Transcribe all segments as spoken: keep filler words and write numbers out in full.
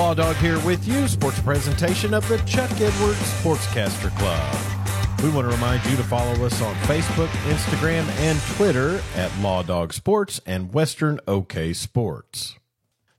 Law Dog here with you, sports presentation of the Chuck Edwards Sportscaster Club. We want to remind you to follow us on Facebook, Instagram, and Twitter at Law Dog Sports and Western OK Sports.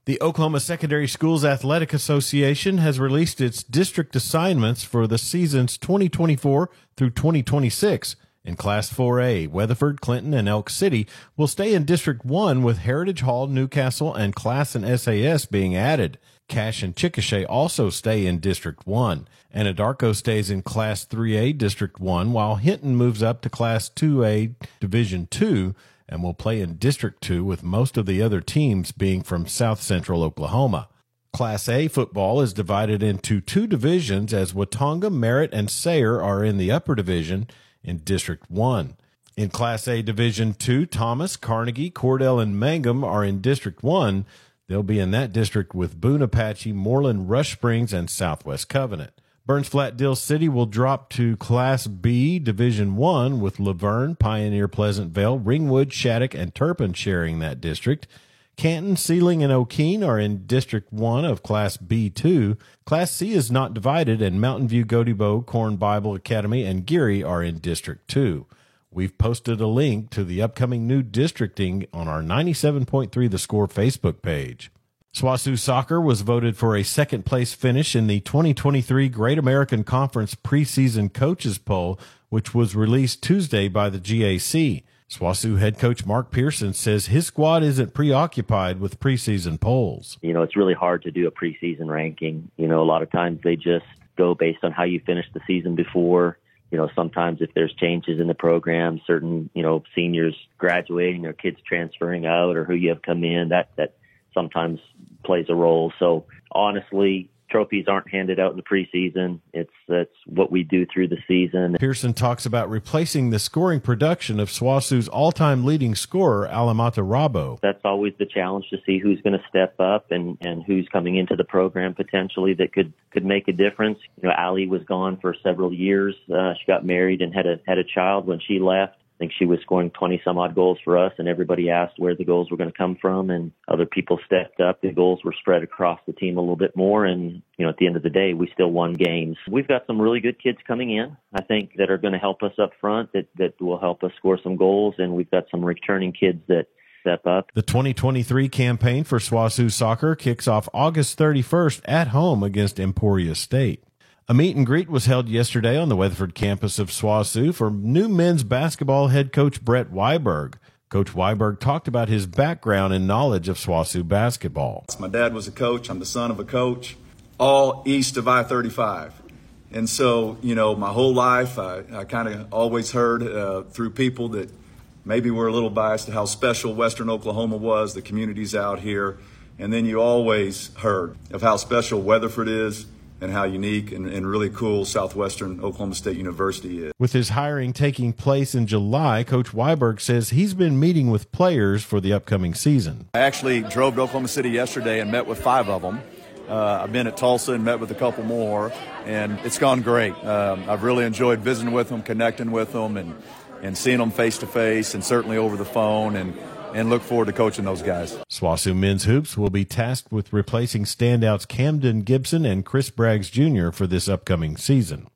The Oklahoma Secondary Schools Athletic Association has released its district assignments for the seasons twenty twenty-four through twenty twenty-six. In Class four A, Weatherford, Clinton, and Elk City will stay in District one with Heritage Hall, Newcastle, and Classen S A S being added. Cash and Chickasha also stay in District one. Anadarko stays in Class three A, District one, while Hinton moves up to Class two A, Division two, and will play in District two with most of the other teams being from South Central Oklahoma. Class A football is divided into two divisions as Watonga, Merritt, and Sayre are in the upper division in District one. In Class A Division two, Thomas, Carnegie, Cordell, and Mangum are in District one. They'll be in that district with Boone Apache, Moreland, Rush Springs, and Southwest Covenant. Burns Flat Dill City will drop to Class B Division one with Laverne, Pioneer, Pleasant Vale, Ringwood, Shattuck, and Turpin sharing that district. Canton, Sealing, and O'Keene are in District one of Class B two. Class C is not divided, and Mountain View, Goatibo, Corn Bible Academy, and Geary are in District two. We've posted a link to the upcoming new districting on our ninety-seven point three The Score Facebook page. SWOSU Soccer was voted for a second-place finish in the twenty twenty-three Great American Conference preseason coaches poll, which was released Tuesday by the G A C. SWOSU head coach Mark Pearson says his squad isn't preoccupied with preseason polls. You know, it's really hard to do a preseason ranking. You know, a lot of times they just go based on how you finished the season before. You know, sometimes if there's changes in the program, certain, you know, seniors graduating or kids transferring out or who you have come in, that, that sometimes plays a role. So honestly, trophies aren't handed out in the preseason. It's that's what we do through the season. Pearson talks about replacing the scoring production of SWOSU's all-time leading scorer, Alamata Rabo. That's always the challenge, to see who's going to step up and, and who's coming into the program potentially that could, could make a difference. You know, Allie was gone for several years. Uh, she got married and had a had a child when she left. I think she was scoring twenty-some-odd goals for us, and everybody asked where the goals were going to come from, and other people stepped up. The goals were spread across the team a little bit more, and, you know, at the end of the day, we still won games. We've got some really good kids coming in, I think, that are going to help us up front, that, that will help us score some goals, and we've got some returning kids that step up. The twenty twenty-three campaign for SWOSU Soccer kicks off August thirty-first at home against Emporia State. A meet and greet was held yesterday on the Weatherford campus of SWOSU for new men's basketball head coach Brett Weiberg. Coach Weiberg talked about his background and knowledge of SWOSU basketball. My dad was a coach. I'm the son of a coach, all east of I thirty-five. And so, you know, my whole life, I, I kind of always heard uh, through people that maybe we're a little biased to how special Western Oklahoma was, the communities out here. And then you always heard of how special Weatherford is, and how unique and, and really cool Southwestern Oklahoma State University is. With his hiring taking place in July, Coach Weiberg says he's been meeting with players for the upcoming season. I actually drove to Oklahoma City yesterday and met with five of them. Uh, I've been at Tulsa and met with a couple more, and it's gone great. Um, I've really enjoyed visiting with them, connecting with them, and, and seeing them face-to-face, and certainly over the phone, and and look forward to coaching those guys. SWOSU Men's Hoops will be tasked with replacing standouts Camden Gibson and Chris Braggs Junior for this upcoming season.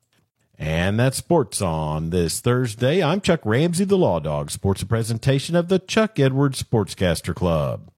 And that's sports on this Thursday. I'm Chuck Ramsey, the Law Dog. Sports presentation of the Chuck Edwards Sportscaster Club.